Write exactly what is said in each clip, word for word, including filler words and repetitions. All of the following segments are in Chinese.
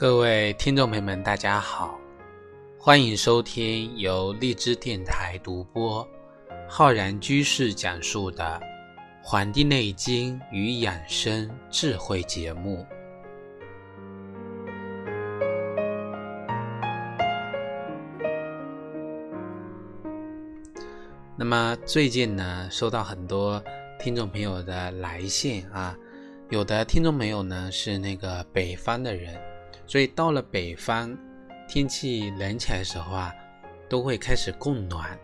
各位听众朋友们，大家好，欢迎收听由荔枝电台独播，浩然居士讲述的《黄帝内经与养生智慧》节目。那么最近呢，收到很多听众朋友的来信啊，有的听众朋友呢是那个北方的人，所以到了北方，天气冷起来的时候啊，都会开始供暖。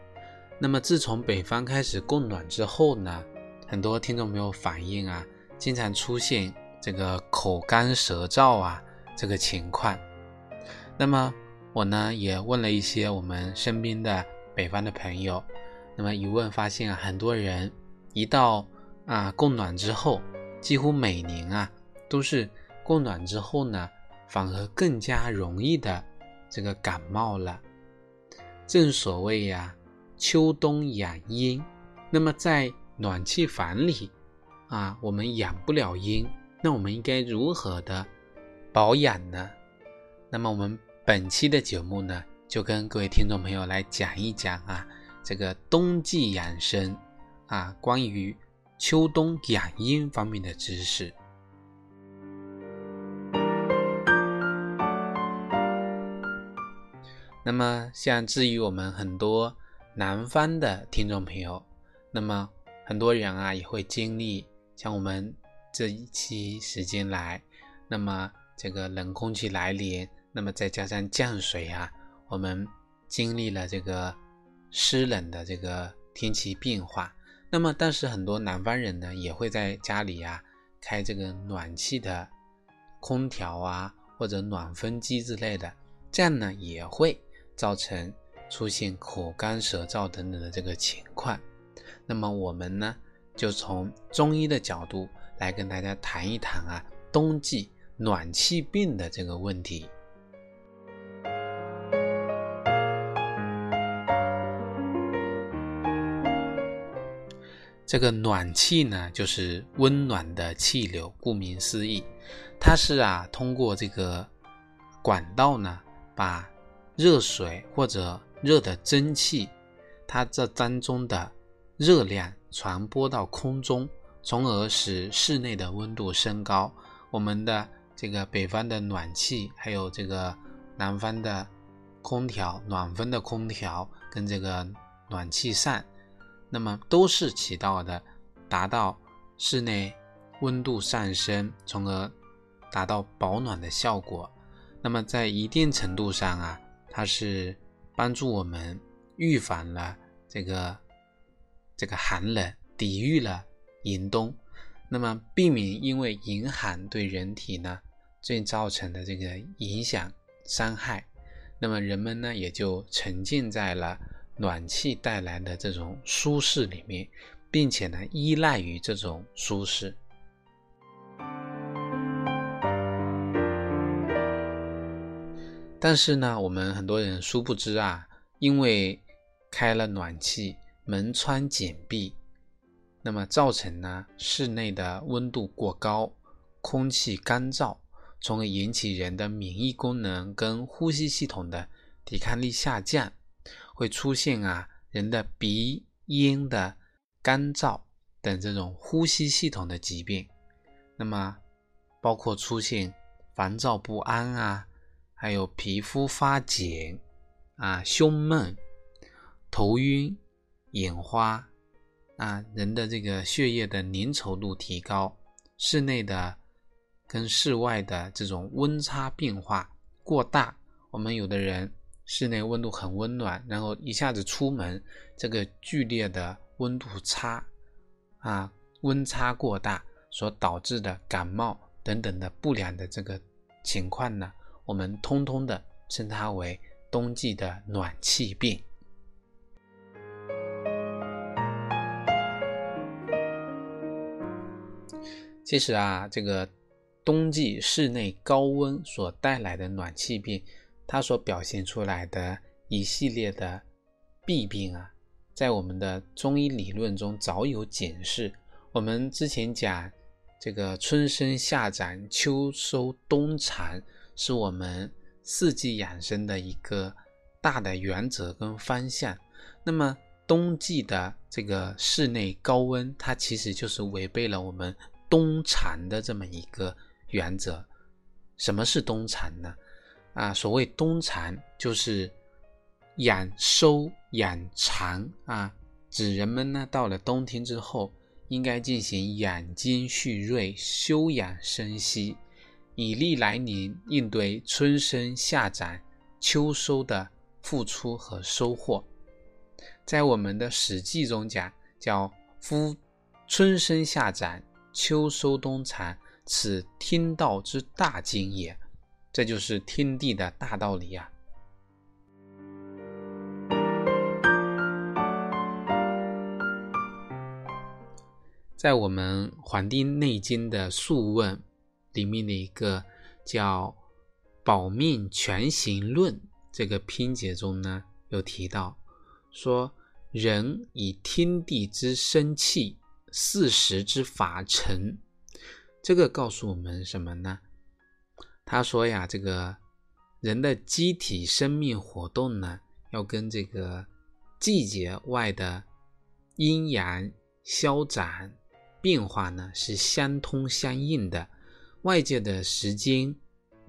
那么自从北方开始供暖之后呢，很多听众朋友反映啊，经常出现这个口干舌燥啊这个情况。那么我呢也问了一些我们身边的北方的朋友，那么一问发现啊，很多人一到啊供暖之后，几乎每年啊都是供暖之后呢，反而更加容易的这个感冒了。正所谓呀、啊，秋冬养阴。那么在暖气房里啊，我们养不了阴，那我们应该如何的保养呢？那么我们本期的节目呢，就跟各位听众朋友来讲一讲啊，这个冬季养生啊，关于秋冬养阴方面的知识。那么像至于我们很多南方的听众朋友，那么很多人啊也会经历像我们这一期时间来，那么这个冷空气来临，那么再加上降水啊，我们经历了这个湿冷的这个天气变化。那么但是很多南方人呢也会在家里啊开这个暖气的空调啊，或者暖风机之类的，这样呢也会造成出现口干舌燥等等的这个情况。那么我们呢就从中医的角度来跟大家谈一谈啊冬季暖气病的这个问题。这个暖气呢就是温暖的气流，顾名思义，它是啊通过这个管道呢把热水或者热的蒸汽，它这当中的热量传播到空中，从而使室内的温度升高。我们的这个北方的暖气，还有这个南方的空调，暖风的空调跟这个暖气扇，那么都是起到的达到室内温度上升，从而达到保暖的效果。那么在一定程度上啊，它是帮助我们预防了这个这个寒冷，抵御了严冬，那么避免因为严寒对人体呢最造成的这个影响伤害。那么人们呢也就沉浸在了暖气带来的这种舒适里面，并且呢依赖于这种舒适。但是呢我们很多人殊不知啊，因为开了暖气，门窗紧闭，那么造成呢室内的温度过高，空气干燥，从而引起人的免疫功能跟呼吸系统的抵抗力下降，会出现啊人的鼻咽的干燥等这种呼吸系统的疾病。那么包括出现烦躁不安啊，还有皮肤发紧啊、胸闷、头晕、眼花啊，人的这个血液的粘稠度提高，室内的跟室外的这种温差变化过大。我们有的人室内温度很温暖，然后一下子出门，这个剧烈的温度差啊、温差过大所导致的感冒等等的不良的这个情况呢，我们通通的称它为冬季的暖气病。其实啊，这个冬季室内高温所带来的暖气病，它所表现出来的一系列的弊病啊，在我们的中医理论中早有解释。我们之前讲这个春生夏长，秋收冬藏，是我们四季养生的一个大的原则跟方向。那么冬季的这个室内高温，它其实就是违背了我们冬藏的这么一个原则。什么是冬藏呢？啊，所谓冬藏就是养收养藏啊，指人们呢到了冬天之后，应该进行养精蓄锐、休养生息，以利来年应对春生夏长、秋收的付出和收获。在我们的《史记》中讲，叫夫春生夏长，秋收冬藏，此天道之大经也。这就是天地的大道理啊。在我们《黄帝内经》的《素问》里面的一个叫保命全形论这个篇节中呢，有提到说，人以天地之生气，四时之法成。这个告诉我们什么呢？他说呀，这个人的机体生命活动呢，要跟这个季节外的阴阳消长变化呢是相通相应的。外界的时间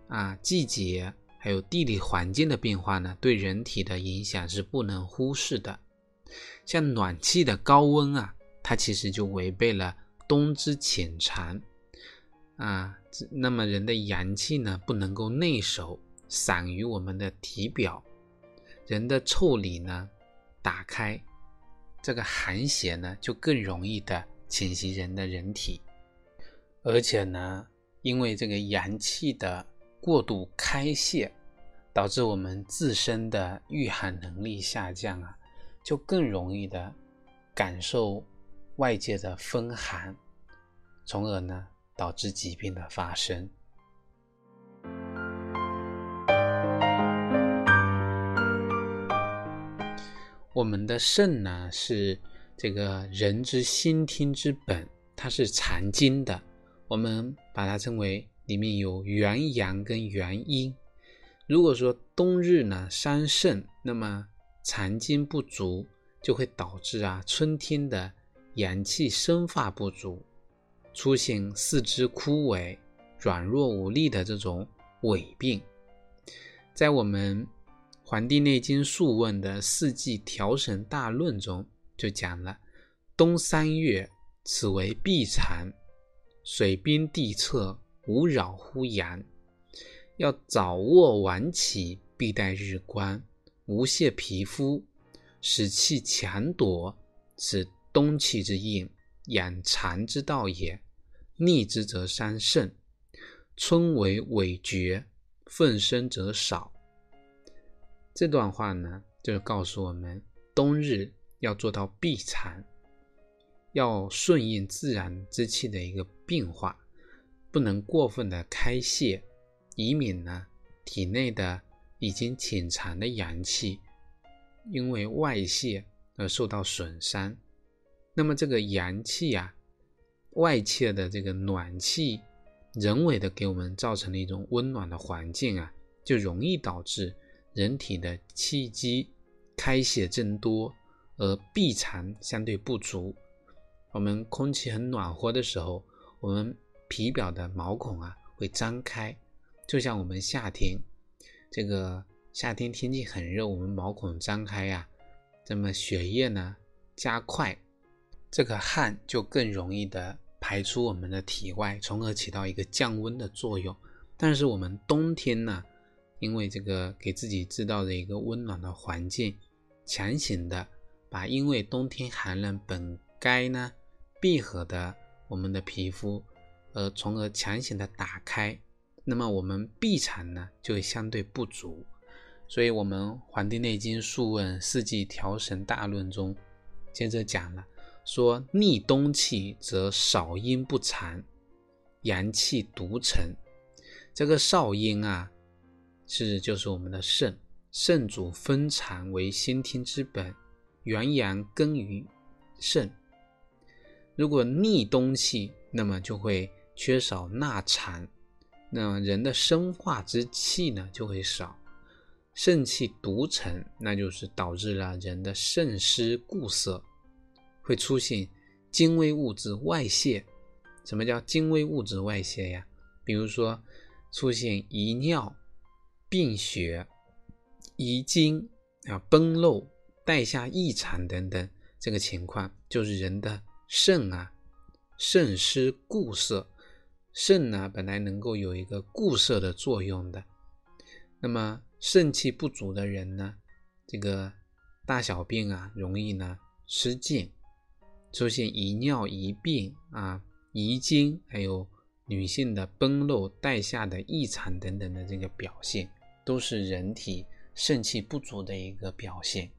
啊、季节还有地理环境的变化呢，对人体的影响是不能忽视的。像暖气的高温啊，它其实就违背了冬之潜藏啊。那么人的阳气呢，不能够内守，散于我们的体表。人的腠理呢打开，这个寒邪呢就更容易的侵袭人的人体。而且呢，因为这个阳气的过度开泄，导致我们自身的御寒能力下降啊，就更容易的感受外界的风寒，从而呢导致疾病的发生。我们的肾呢是这个人之先天之本，它是藏精的，我们把它称为里面有元阳跟元阴。如果说冬日呢伤肾，那么藏精不足，就会导致啊春天的阳气生发不足，出现四肢枯萎、软弱无力的这种痿病。在我们《黄帝内经·素问》的《四季调神大论》中就讲了，冬三月，此为必藏，水滨地侧，无扰乎阳。要早卧晚起，必待日光，无泄皮肤，使气强夺，此冬气之应，养藏之道也。逆之则伤肾，春为痿厥，奋生则少。这段话呢，就是告诉我们，冬日要做到必藏，要顺应自然之气的一个变化，不能过分的开泄，以免呢体内的已经潜藏的阳气因为外泄而受到损伤。那么这个阳气啊，外界的这个暖气人为的给我们造成了一种温暖的环境啊，就容易导致人体的气机开泄增多，而闭藏相对不足。我们空气很暖和的时候，我们皮表的毛孔啊会张开，就像我们夏天，这个夏天天气很热，我们毛孔张开啊，那么血液呢加快，这个汗就更容易的排出我们的体外，从而起到一个降温的作用。但是我们冬天呢，因为这个给自己制造的一个温暖的环境，强行的把因为冬天寒冷本该呢闭合的我们的皮肤，而从而强行的打开，那么我们闭藏呢就会相对不足。所以我们《黄帝内经·素问·四季调神大论》中接着讲了，说逆冬气则少阴不藏，阳气独成。这个少阴啊，是就是我们的肾，肾主封藏，为先天之本，元阳根于肾。如果逆冬气，那么就会缺少纳藏，那人的生化之气呢就会少，肾气独沉，那就是导致了人的肾湿固涩，会出现精微物质外泄。什么叫精微物质外泄呀？比如说出现遗尿、病血、遗精啊、崩漏、带下异常等等，这个情况就是人的肾啊肾湿固涩。肾呢、啊、本来能够有一个固涩的作用的，那么肾气不足的人呢，这个大小便啊容易呢失禁，出现遗尿、遗病啊、遗精，还有女性的崩漏、带下的异常等等的这个表现，都是人体肾气不足的一个表现。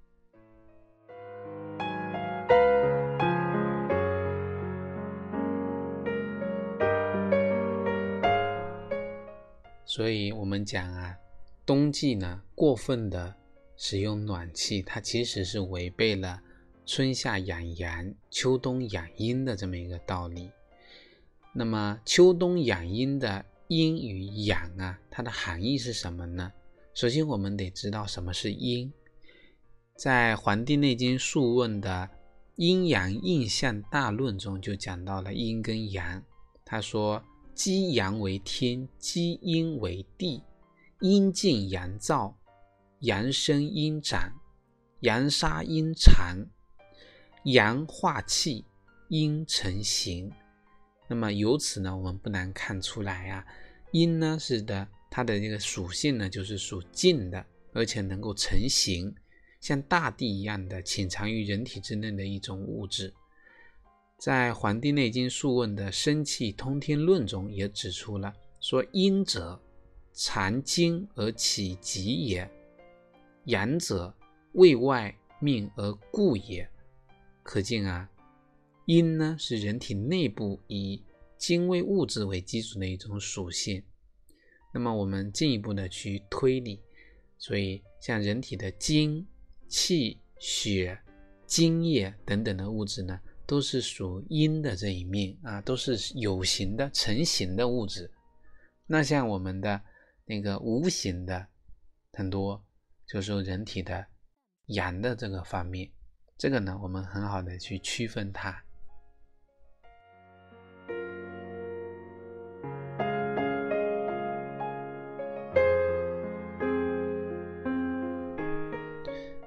所以我们讲啊，冬季呢过分的使用暖气，它其实是违背了春夏养阳、秋冬养阴的这么一个道理。那么秋冬养阴的阴与阳啊，它的含义是什么呢？首先我们得知道什么是阴。在《黄帝内经·素问》的阴阳应象大论中就讲到了阴跟阳，他说积阳为天，积阴为地，阴静阳燥，阳生阴长，阳杀阴藏，阳化气，阴成形。那么由此呢，我们不难看出来啊，阴呢是的，它的这个属性呢就是属静的，而且能够成形，像大地一样的潜藏于人体之内的一种物质。在《黄帝内经·素问》的《生气通天论》中也指出了，说阴者藏精而起极也，阳者卫外命而固也。可见啊，阴呢是人体内部以精微物质为基础的一种属性。那么我们进一步的去推理，所以像人体的精、气、血、精液等等的物质呢，都是属阴的这一面啊，都是有形的成形的物质。那像我们的那个无形的很多就是人体的阳的这个方面，这个呢我们很好的去区分它。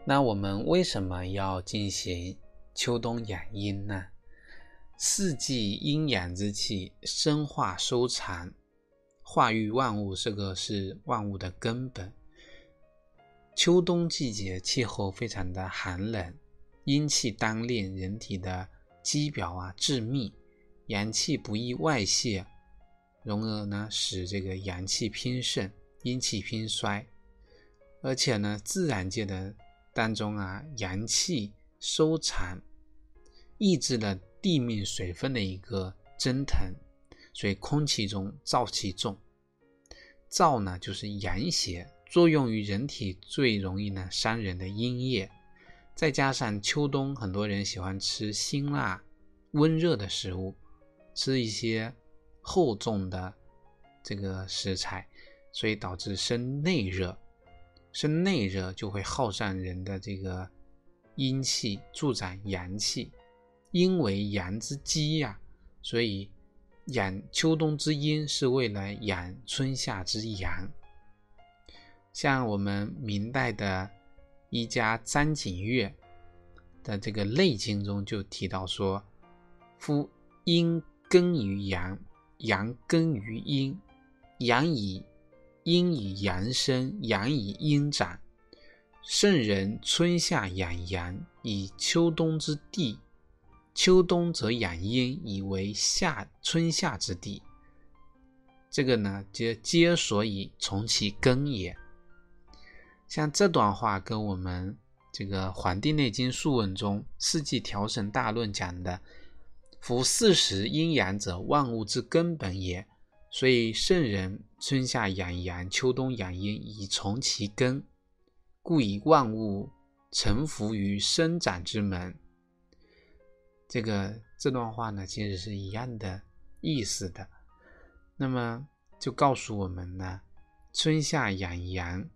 那我们为什么要进行秋冬养阴呢？四季阴阳之气生化收藏，化育万物，这个是万物的根本。秋冬季节气候非常的寒冷，阴气当令，人体的肌表啊致密，阳气不易外泄，容而呢使这个阳气偏盛，阴气偏衰。而且呢自然界的当中啊，阳气收藏抑制了地面水分的一个蒸腾，所以空气中燥气重。燥呢就是阳邪，作用于人体最容易呢伤人的阴液。再加上秋冬很多人喜欢吃辛辣温热的食物，吃一些厚重的这个食材，所以导致身内热，身内热就会耗散人的这个阴气，助长阳气。阴为阳之基呀、啊，所以养秋冬之阴是为了养春夏之阳。像我们明代的医家张景岳的这个《内经》中就提到说：“夫阴根于阳，阳根于阴，阳以阴以阳生，阳以阴长。圣人春夏养阳，以秋冬之地；秋冬则养阴，以为夏春夏之地。”这个呢，皆皆所以从其根也。像这段话跟我们这个《黄帝内经·素问》中《四季调神大论》讲的“夫四时阴阳者，万物之根本也”，所以圣人春夏养阳，秋冬养阴，以从其根，故以万物臣服于生长之门。这个这段话呢，其实是一样的意思的。那么就告诉我们呢，春夏养阳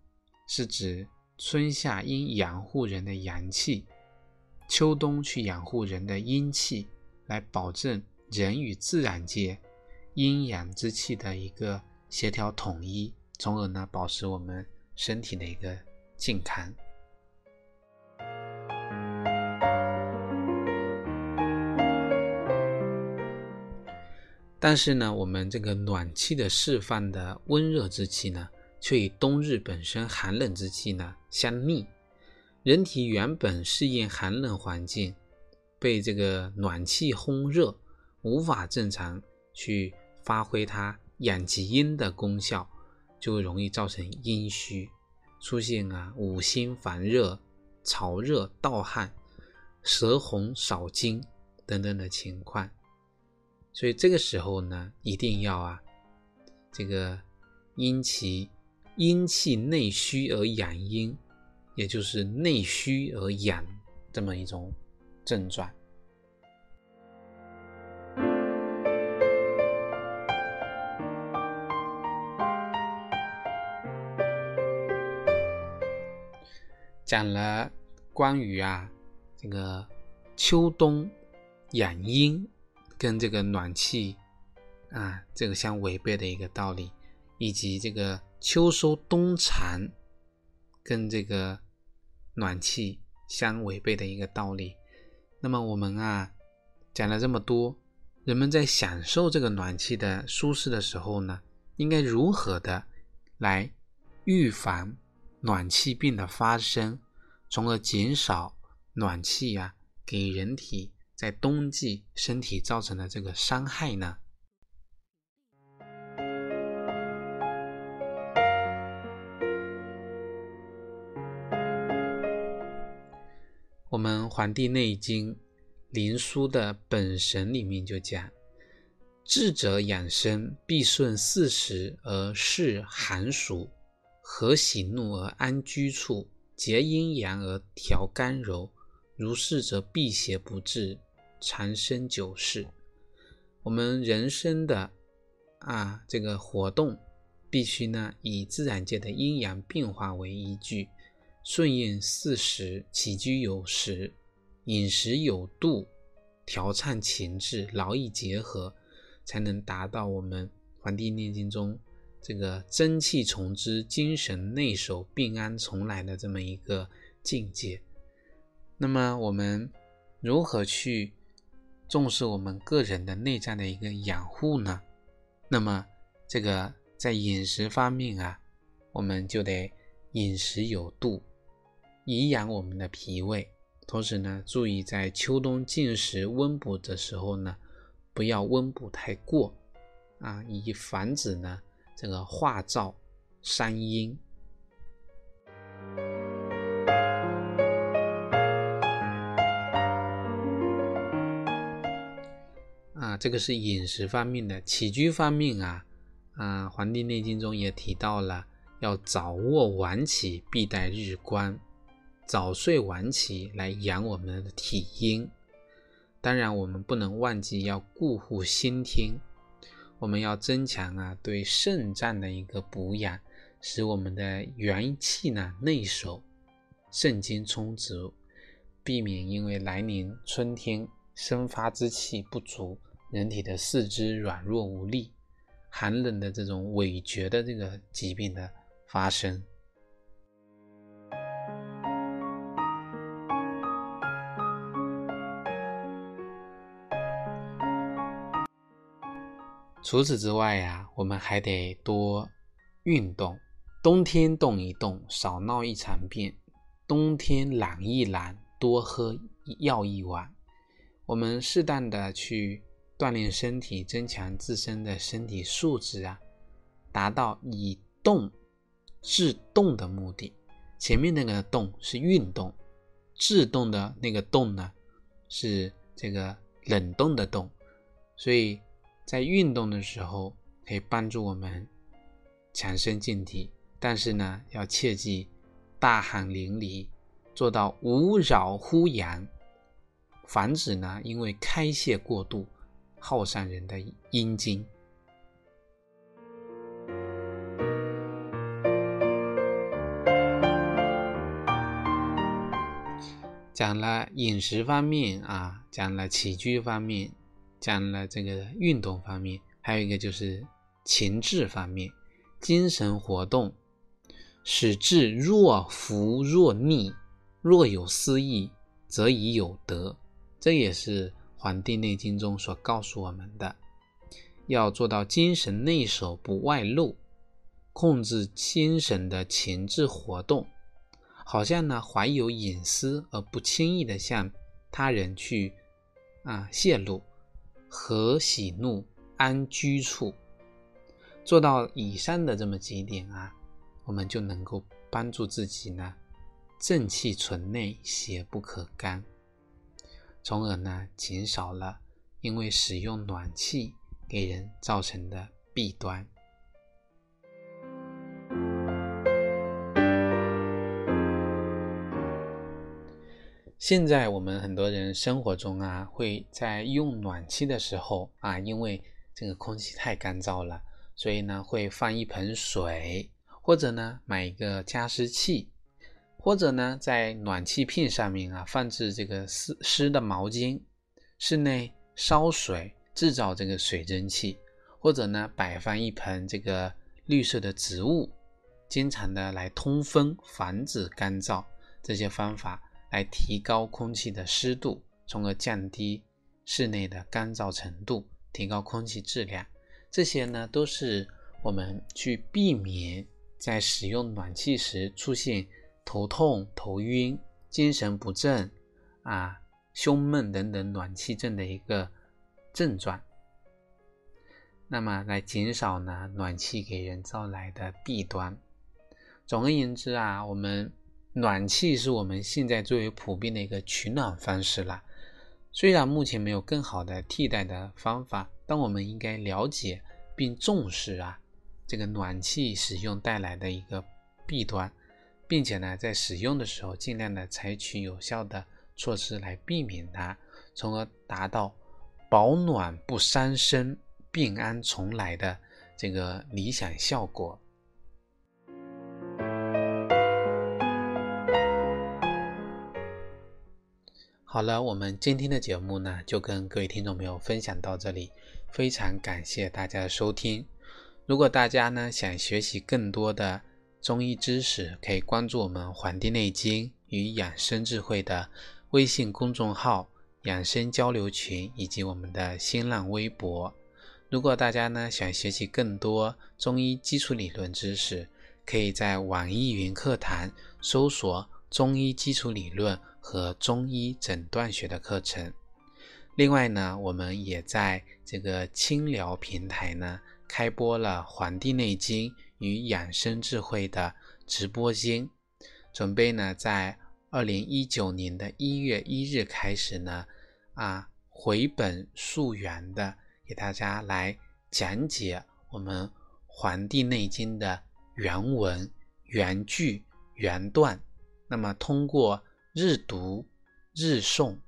是指春夏应养护人的阳气，秋冬去养护人的阴气，来保证人与自然界阴阳之气的一个协调统一，从而呢保持我们身体的一个健康。但是呢，我们这个暖气的释放的温热之气呢，却与冬日本身寒冷之气呢相逆。人体原本适应寒冷环境，被这个暖气烘热，无法正常去发挥它养极阴的功效，就容易造成阴虚，出现啊五心烦热、潮热、盗汗、舌红少津等等的情况。所以这个时候呢，一定要啊这个因其阴气内虚而养阴，也就是内虚而养这么一种症状。讲了关于啊这个秋冬养阴跟这个暖气啊这个相违背的一个道理，以及这个秋收冬藏跟这个暖气相违背的一个道理。那么我们啊讲了这么多，人们在享受这个暖气的舒适的时候呢，应该如何的来预防暖气病的发生，从而减少暖气啊给人体在冬季身体造成的这个伤害呢？我们《黄帝内经》灵枢的本神里面就讲，治者养生，必顺四时而适寒暑，和喜怒而安居处，节阴阳而调刚柔，如是则辟邪不至，长生久视。我们人生的啊这个活动必须呢以自然界的阴阳变化为依据，顺应四时，起居有时，饮食有度，调畅情志，劳逸结合，才能达到我们《黄帝内经》中这个真气从之，精神内守，病安从来的这么一个境界。那么我们如何去重视我们个人的内在的一个养护呢？那么这个在饮食方面啊，我们就得饮食有度，以养我们的脾胃，同时呢注意在秋冬进食温补的时候呢，不要温补太过啊，以防止呢这个化燥伤阴。啊，这个是饮食方面的。起居方面啊，啊，《黄帝内经》中也提到了，要早卧晚起，必待日光，早睡晚起来养我们的体阴。当然，我们不能忘记要固护先天。我们要增强啊对肾脏的一个补养，使我们的元气呢内守，肾精充足，避免因为来年春天生发之气不足，人体的四肢软弱无力，寒冷的这种痿厥的这个疾病的发生。除此之外啊，我们还得多运动，冬天动一动，少闹一场病；冬天懒一懒，多喝药一碗。我们适当的去锻炼身体，增强自身的身体素质啊，达到以动制动的目的。前面那个动是运动，制动的那个动呢是这个冷冻的冻，所以在运动的时候可以帮助我们强身健体，但是呢要切记大汗淋漓，做到无扰乎阳，防止呢因为开泄过度耗伤人的阴精。讲了饮食方面啊，讲了起居方面，讲了这个运动方面，还有一个就是情志方面，精神活动，使志若浮若逆，若有私意，则以有德。这也是《黄帝内经》中所告诉我们的，要做到精神内守不外露，控制精神的情志活动。好像呢怀有隐私而不轻易的向他人去啊泄露，和喜怒安居处。做到以上的这么几点啊，我们就能够帮助自己呢正气存内，邪不可干，从而呢减少了因为使用暖气给人造成的弊端。现在我们很多人生活中啊，会在用暖气的时候啊，因为这个空气太干燥了，所以呢会放一盆水，或者呢买一个加湿器，或者呢在暖气片上面啊放置这个湿湿的毛巾，室内烧水制造这个水蒸气，或者呢摆放一盆这个绿色的植物，经常的来通风防止干燥，这些方法来提高空气的湿度，从而降低室内的干燥程度，提高空气质量。这些呢都是我们去避免在使用暖气时出现头痛、头晕、精神不振啊、胸闷等等暖气症的一个症状，那么来减少呢暖气给人造来的弊端。总而言之啊，我们暖气是我们现在最为普遍的一个取暖方式了，虽然目前没有更好的替代的方法，但我们应该了解并重视啊这个暖气使用带来的一个弊端，并且呢在使用的时候尽量的采取有效的措施来避免它，从而达到保暖不伤身、病安从来的这个理想效果。好了，我们今天的节目呢就跟各位听众朋友分享到这里，非常感谢大家的收听。如果大家呢想学习更多的中医知识，可以关注我们《黄帝内经与养生智慧》的微信公众号、养生交流群以及我们的新浪微博。如果大家呢想学习更多中医基础理论知识，可以在网易云课堂搜索中医基础理论和中医诊断学的课程。另外呢，我们也在这个青聊平台呢开播了《黄帝内经与养生智慧》的直播间，准备呢在二零一九年的一月一日开始呢啊回本溯源的给大家来讲解我们《黄帝内经》的原文、原句、原段。那么通过日读、日诵、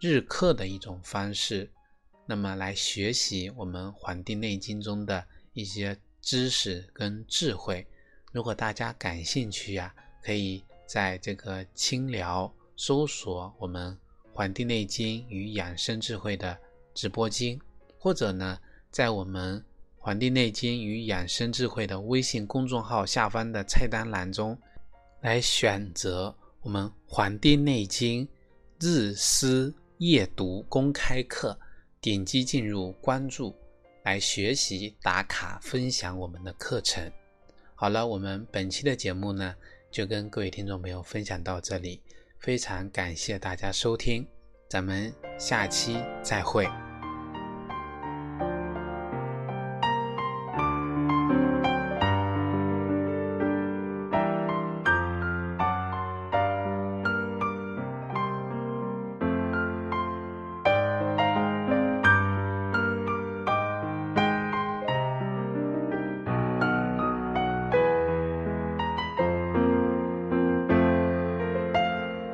日课的一种方式，那么来学习我们《黄帝内经》中的一些知识跟智慧。如果大家感兴趣啊，可以在这个青聊搜索我们《黄帝内经与养生智慧》的直播间，或者呢在我们《黄帝内经与养生智慧》的微信公众号下方的菜单栏中来选择我们《黄帝内经日思夜读公开课》，点击进入关注来学习、打卡、分享我们的课程。好了，我们本期的节目呢就跟各位听众朋友分享到这里，非常感谢大家收听，咱们下期再会。